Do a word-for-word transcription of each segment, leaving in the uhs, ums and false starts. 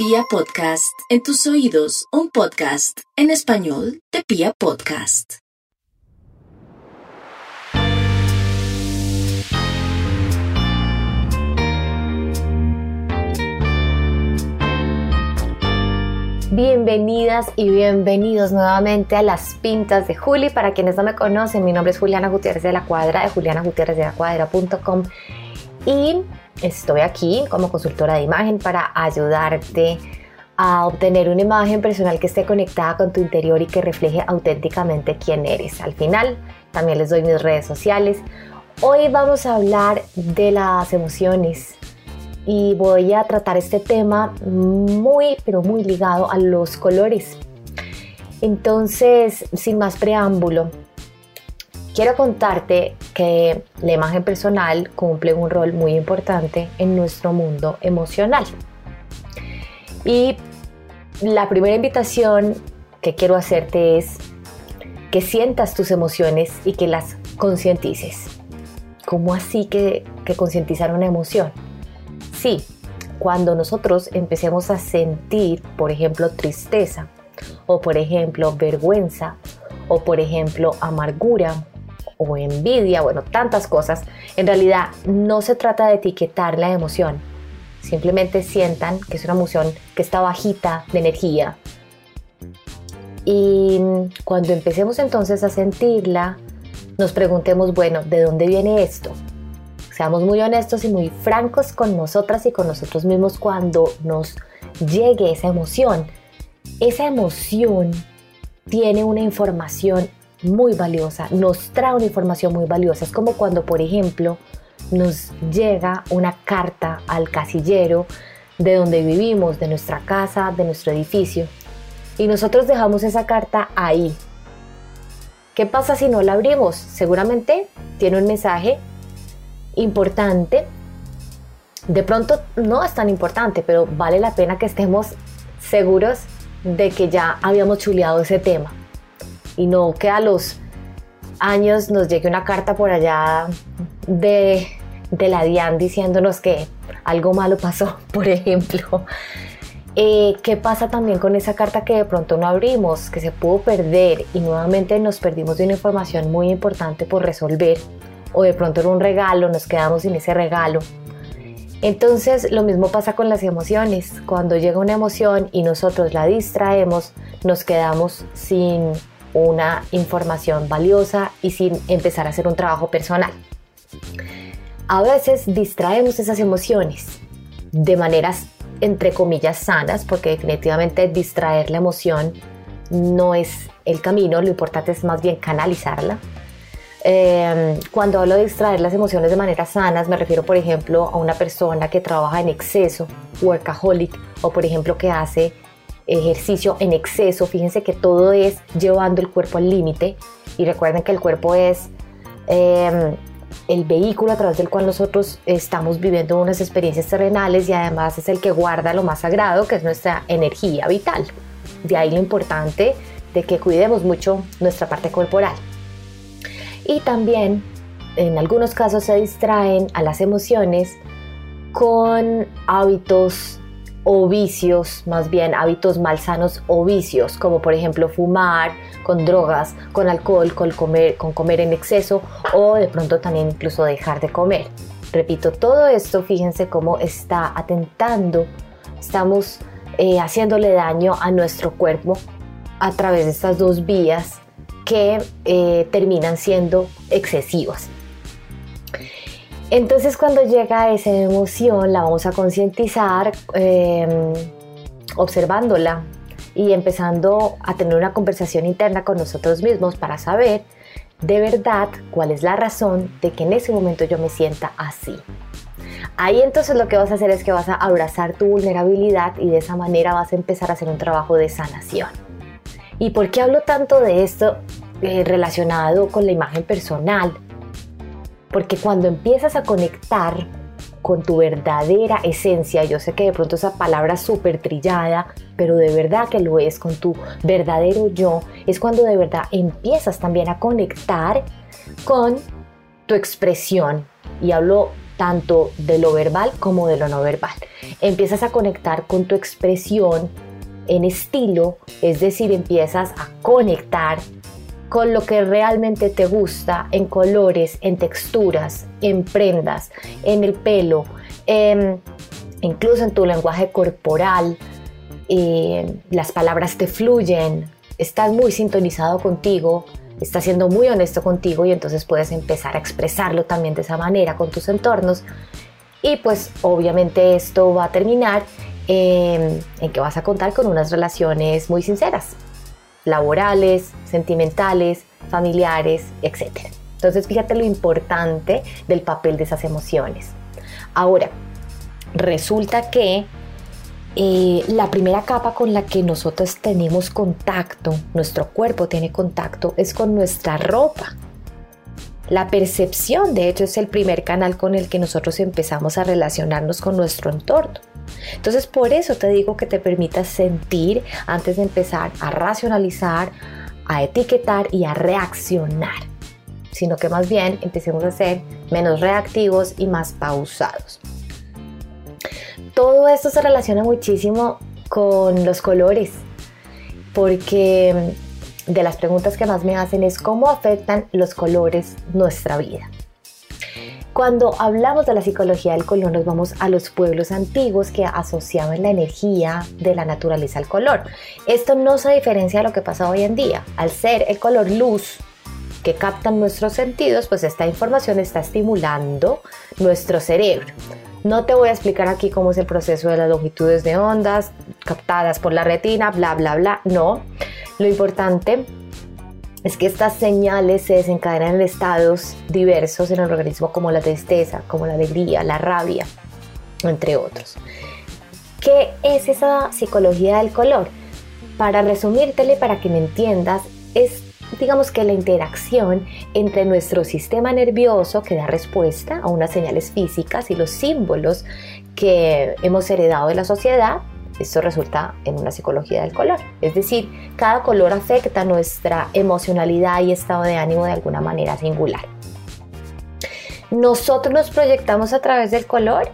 Pía Podcast, en tus oídos, un podcast en español de Pía Podcast. Bienvenidas y bienvenidos nuevamente a Las Pintas de Juli. Para quienes no me conocen, mi nombre es Juliana Gutiérrez de la Cuadra, de juliana gutiérrez de la cuadra punto com, y estoy aquí como consultora de imagen para ayudarte a obtener una imagen personal que esté conectada con tu interior y que refleje auténticamente quién eres. Al final, también les doy mis redes sociales. Hoy vamos a hablar de las emociones. Y voy a tratar este tema muy, pero muy ligado a los colores. Entonces, sin más preámbulo, quiero contarte que la imagen personal cumple un rol muy importante en nuestro mundo emocional. Y la primera invitación que quiero hacerte es que sientas tus emociones y que las concientices. ¿Cómo así que, que concientizar una emoción? Sí, cuando nosotros empecemos a sentir, por ejemplo, tristeza, o por ejemplo, vergüenza, o por ejemplo, amargura, o envidia, bueno, tantas cosas, en realidad no se trata de etiquetar la emoción. Simplemente sientan que es una emoción que está bajita de energía. Y cuando empecemos entonces a sentirla, nos preguntemos, bueno, ¿de dónde viene esto? Seamos muy honestos y muy francos con nosotras y con nosotros mismos cuando nos llegue esa emoción. Esa emoción tiene una información muy valiosa, nos trae una información muy valiosa. Es como cuando, por ejemplo, nos llega una carta al casillero de donde vivimos, de nuestra casa, de nuestro edificio, y nosotros dejamos esa carta ahí. ¿Qué pasa si no la abrimos? Seguramente tiene un mensaje importante, de pronto no es tan importante, pero vale la pena que estemos seguros de que ya habíamos chuleado ese tema y no que a los años nos llegue una carta por allá de, de la DIAN diciéndonos que algo malo pasó, por ejemplo. Eh, ¿qué pasa también con esa carta que de pronto no abrimos, que se pudo perder y nuevamente nos perdimos de una información muy importante por resolver? O de pronto era un regalo, nos quedamos sin ese regalo. Entonces lo mismo pasa con las emociones. Cuando llega una emoción y nosotros la distraemos, nos quedamos sin una información valiosa y sin empezar a hacer un trabajo personal. A veces distraemos esas emociones de maneras entre comillas sanas, porque definitivamente distraer la emoción no es el camino, lo importante es más bien canalizarla. Eh, cuando hablo de distraer las emociones de maneras sanas, me refiero, por ejemplo, a una persona que trabaja en exceso, workaholic, o por ejemplo que hace ejercicio en exceso. Fíjense que todo es llevando el cuerpo al límite, y recuerden que el cuerpo es eh, el vehículo a través del cual nosotros estamos viviendo unas experiencias terrenales, y además es el que guarda lo más sagrado, que es nuestra energía vital. De ahí lo importante de que cuidemos mucho nuestra parte corporal. Y también, en algunos casos, se distraen a las emociones con hábitos o vicios, más bien hábitos malsanos o vicios, como por ejemplo fumar, con drogas, con alcohol, con comer, con comer en exceso, o de pronto también incluso dejar de comer. Repito, todo esto, fíjense cómo está atentando, estamos eh, haciéndole daño a nuestro cuerpo a través de estas dos vías que eh, terminan siendo excesivas. Entonces, cuando llega esa emoción, la vamos a concientizar eh, observándola y empezando a tener una conversación interna con nosotros mismos para saber de verdad cuál es la razón de que en ese momento yo me sienta así. Ahí entonces lo que vas a hacer es que vas a abrazar tu vulnerabilidad, y de esa manera vas a empezar a hacer un trabajo de sanación. ¿Y por qué hablo tanto de esto eh, relacionado con la imagen personal? Porque cuando empiezas a conectar con tu verdadera esencia, yo sé que de pronto esa palabra es súper trillada, pero de verdad que lo es, con tu verdadero yo, es cuando de verdad empiezas también a conectar con tu expresión. Y hablo tanto de lo verbal como de lo no verbal. Empiezas a conectar con tu expresión en estilo, es decir, empiezas a conectar con lo que realmente te gusta en colores, en texturas, en prendas, en el pelo, eh, incluso en tu lenguaje corporal, eh, las palabras te fluyen, estás muy sintonizado contigo, estás siendo muy honesto contigo y entonces puedes empezar a expresarlo también de esa manera con tus entornos. Y pues obviamente esto va a terminar eh, en que vas a contar con unas relaciones muy sinceras, laborales, sentimentales, familiares, etcétera. Entonces fíjate lo importante del papel de esas emociones. Ahora, resulta que Eh, la primera capa con la que nosotros tenemos contacto, nuestro cuerpo tiene contacto, es con nuestra ropa. La percepción, de hecho, es el primer canal con el que nosotros empezamos a relacionarnos con nuestro entorno. Entonces, por eso te digo que te permitas sentir antes de empezar a racionalizar, a etiquetar y a reaccionar, sino que más bien empecemos a ser menos reactivos y más pausados. Todo esto se relaciona muchísimo con los colores, porque de las preguntas que más me hacen es cómo afectan los colores nuestra vida. Cuando hablamos de la psicología del color, nos vamos a los pueblos antiguos que asociaban la energía de la naturaleza al color. Esto no se diferencia de lo que pasa hoy en día. Al ser el color luz que captan nuestros sentidos, pues esta información está estimulando nuestro cerebro. No te voy a explicar aquí cómo es el proceso de las longitudes de ondas captadas por la retina, bla, bla, bla. No, lo importante es que estas señales se desencadenan en estados diversos en el organismo, como la tristeza, como la alegría, la rabia, entre otros. ¿Qué es esa psicología del color? Para resumírtela y para que me entiendas, es digamos que la interacción entre nuestro sistema nervioso, que da respuesta a unas señales físicas, y los símbolos que hemos heredado de la sociedad. Esto resulta en una psicología del color. Es decir, cada color afecta nuestra emocionalidad y estado de ánimo de alguna manera singular. Nosotros nos proyectamos a través del color.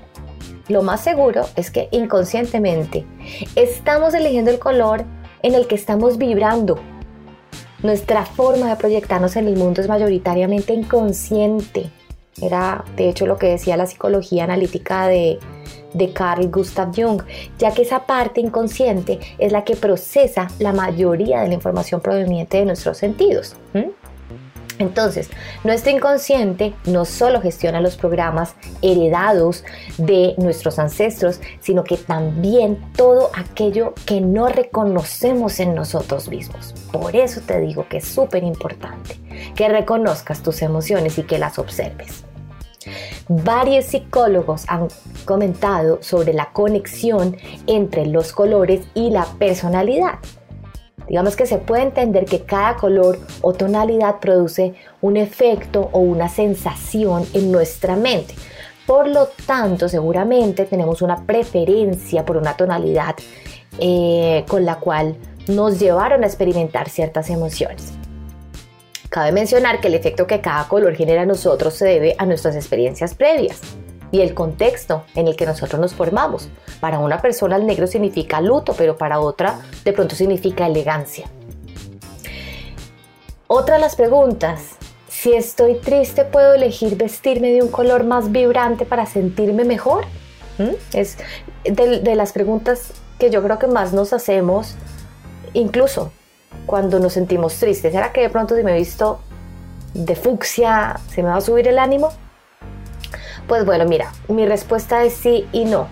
Lo más seguro es que inconscientemente estamos eligiendo el color en el que estamos vibrando. Nuestra forma de proyectarnos en el mundo es mayoritariamente inconsciente. Era, de hecho, lo que decía la psicología analítica de, de Carl Gustav Jung, ya que esa parte inconsciente es la que procesa la mayoría de la información proveniente de nuestros sentidos. ¿Mm? Entonces, nuestro inconsciente no solo gestiona los programas heredados de nuestros ancestros, sino que también todo aquello que no reconocemos en nosotros mismos. Por eso te digo que es súper importante que reconozcas tus emociones y que las observes. Varios psicólogos han comentado sobre la conexión entre los colores y la personalidad. Digamos que se puede entender que cada color o tonalidad produce un efecto o una sensación en nuestra mente. Por lo tanto, seguramente tenemos una preferencia por una tonalidad eh, con la cual nos llevaron a experimentar ciertas emociones. Cabe mencionar que el efecto que cada color genera en nosotros se debe a nuestras experiencias previas y el contexto en el que nosotros nos formamos. Para una persona el negro significa luto, pero para otra de pronto significa elegancia. Otra de las preguntas: si estoy triste, ¿puedo elegir vestirme de un color más vibrante para sentirme mejor? ¿Mm? Es de, de las preguntas que yo creo que más nos hacemos, incluso cuando nos sentimos tristes. ¿Será que de pronto si me he visto de fucsia se me va a subir el ánimo? Pues bueno, mira, mi respuesta es sí y no.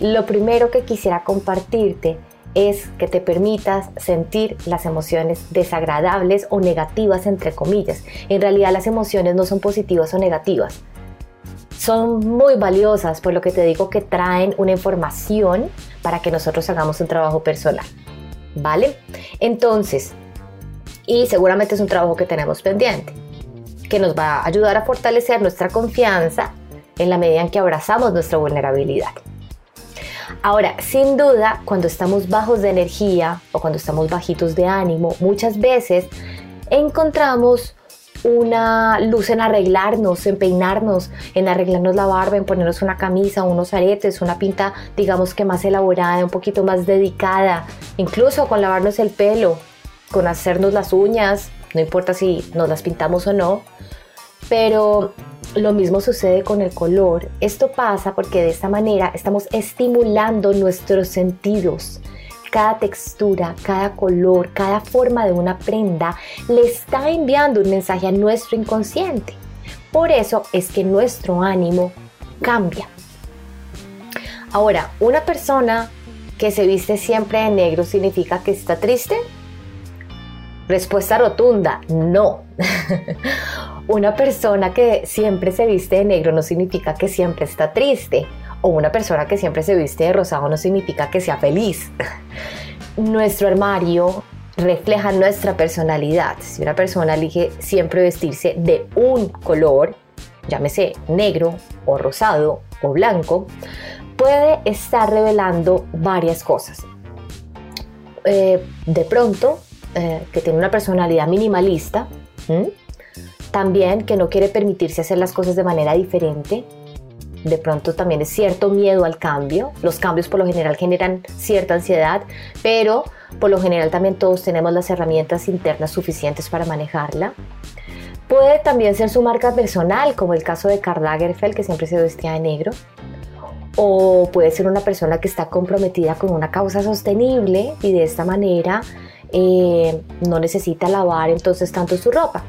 Lo primero que quisiera compartirte es que te permitas sentir las emociones desagradables o negativas, entre comillas. En realidad las emociones no son positivas o negativas. Son muy valiosas, por lo que te digo que traen una información para que nosotros hagamos un trabajo personal, ¿vale? Entonces, y seguramente es un trabajo que tenemos pendiente, que nos va a ayudar a fortalecer nuestra confianza en la medida en que abrazamos nuestra vulnerabilidad. Ahora, sin duda, cuando estamos bajos de energía o cuando estamos bajitos de ánimo, muchas veces encontramos una luz en arreglarnos, en peinarnos, en arreglarnos la barba, en ponernos una camisa, unos aretes, una pinta, digamos que más elaborada, un poquito más dedicada, incluso con lavarnos el pelo, con hacernos las uñas, no importa si nos las pintamos o no. Pero lo mismo sucede con el color. Esto pasa porque de esta manera estamos estimulando nuestros sentidos. Cada textura, cada color, cada forma de una prenda le está enviando un mensaje a nuestro inconsciente. Por eso es que nuestro ánimo cambia. Ahora, ¿una persona que se viste siempre de negro significa que está triste? Respuesta rotunda, no. Una persona que siempre se viste de negro no significa que siempre está triste. O una persona que siempre se viste de rosado no significa que sea feliz. Nuestro armario refleja nuestra personalidad. Si una persona elige siempre vestirse de un color, llámese negro o rosado o blanco, puede estar revelando varias cosas. Eh, de pronto... Eh, que tiene una personalidad minimalista, ¿m? también que no quiere permitirse hacer las cosas de manera diferente. De pronto también es cierto miedo al cambio. Los cambios por lo general generan cierta ansiedad, pero por lo general también todos tenemos las herramientas internas suficientes para manejarla. Puede también ser su marca personal, como el caso de Karl Lagerfeld, que siempre se vestía de negro. O puede ser una persona que está comprometida con una causa sostenible y de esta manera Eh, no necesita lavar entonces tanto su ropa.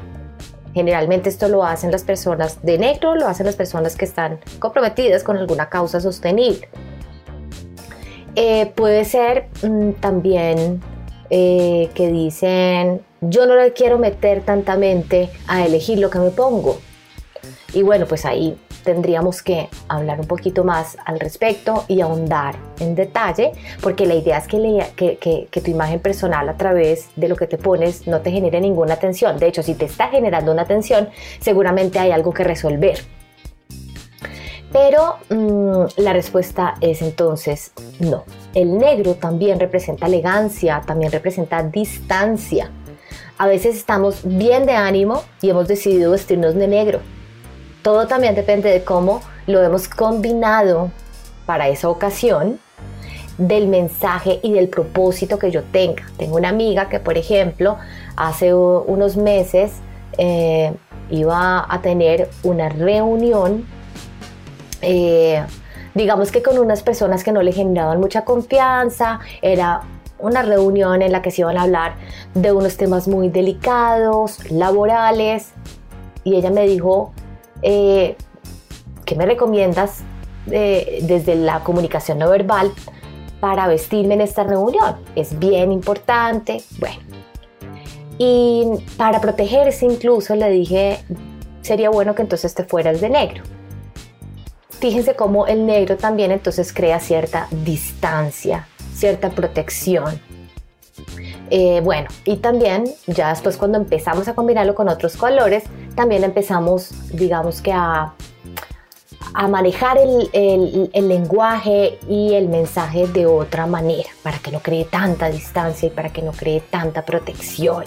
Generalmente esto lo hacen las personas de negro, lo hacen las personas que están comprometidas con alguna causa sostenible. Eh, puede ser mmm, también eh, que dicen, yo no le quiero meter tantamente a elegir lo que me pongo. Y bueno, pues ahí tendríamos que hablar un poquito más al respecto y ahondar en detalle, porque la idea es que, le, que, que, que tu imagen personal a través de lo que te pones no te genere ninguna tensión. De hecho, si te está generando una tensión, seguramente hay algo que resolver. Pero mmm, la respuesta es entonces no. El negro también representa elegancia, también representa distancia. A veces estamos bien de ánimo y hemos decidido vestirnos de negro. Todo también depende de cómo lo hemos combinado para esa ocasión, del mensaje y del propósito que yo tenga. Tengo una amiga que, por ejemplo, hace unos meses eh, iba a tener una reunión, eh, digamos que con unas personas que no le generaban mucha confianza. Era una reunión en la que se iban a hablar de unos temas muy delicados, laborales, y ella me dijo, Eh, ¿qué me recomiendas eh, desde la comunicación no verbal para vestirme en esta reunión? Es bien importante. Bueno, y para protegerse incluso le dije, sería bueno que entonces te fueras de negro. Fíjense cómo el negro también entonces crea cierta distancia, cierta protección. Eh, bueno, y también ya después cuando empezamos a combinarlo con otros colores, también empezamos, digamos que a, a manejar el, el, el lenguaje y el mensaje de otra manera, para que no cree tanta distancia y para que no cree tanta protección.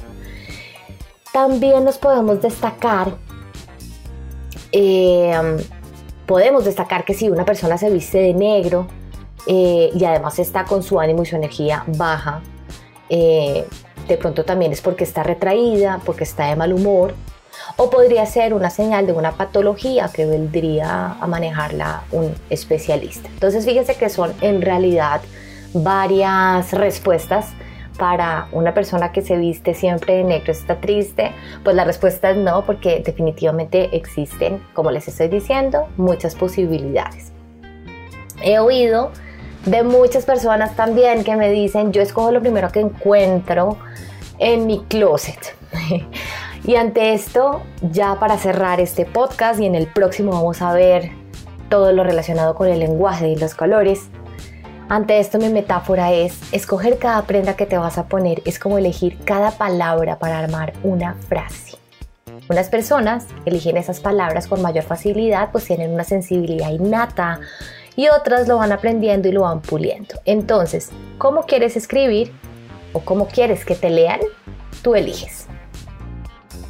También nos podemos destacar, eh, podemos destacar que si una persona se viste de negro eh, y además está con su ánimo y su energía baja, Eh, de pronto también es porque está retraída, porque está de mal humor, o podría ser una señal de una patología que vendría a manejarla un especialista. Entonces fíjense que son en realidad varias respuestas. Para una persona que se viste siempre de negro está triste, pues la respuesta es no, porque definitivamente existen, como les estoy diciendo, muchas posibilidades. He oído de muchas personas también que me dicen, yo escojo lo primero que encuentro en mi closet. Y ante esto, ya para cerrar este podcast, y en el próximo vamos a ver todo lo relacionado con el lenguaje y los colores, ante esto mi metáfora es, escoger cada prenda que te vas a poner es como elegir cada palabra para armar una frase. Unas personas eligen esas palabras con mayor facilidad, pues tienen una sensibilidad innata, y otras lo van aprendiendo y lo van puliendo. Entonces, ¿cómo quieres escribir o cómo quieres que te lean? Tú eliges.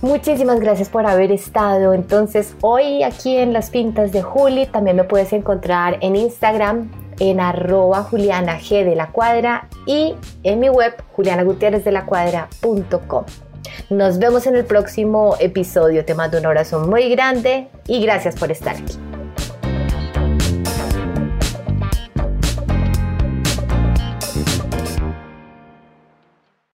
Muchísimas gracias por haber estado. Entonces, hoy aquí en Las Pintas de Juli, también me puedes encontrar en Instagram en arroba Juliana G de la Cuadra y en mi web juliana gutiérrez de la cuadra punto com. Nos vemos en el próximo episodio. Te mando un abrazo muy grande y gracias por estar aquí.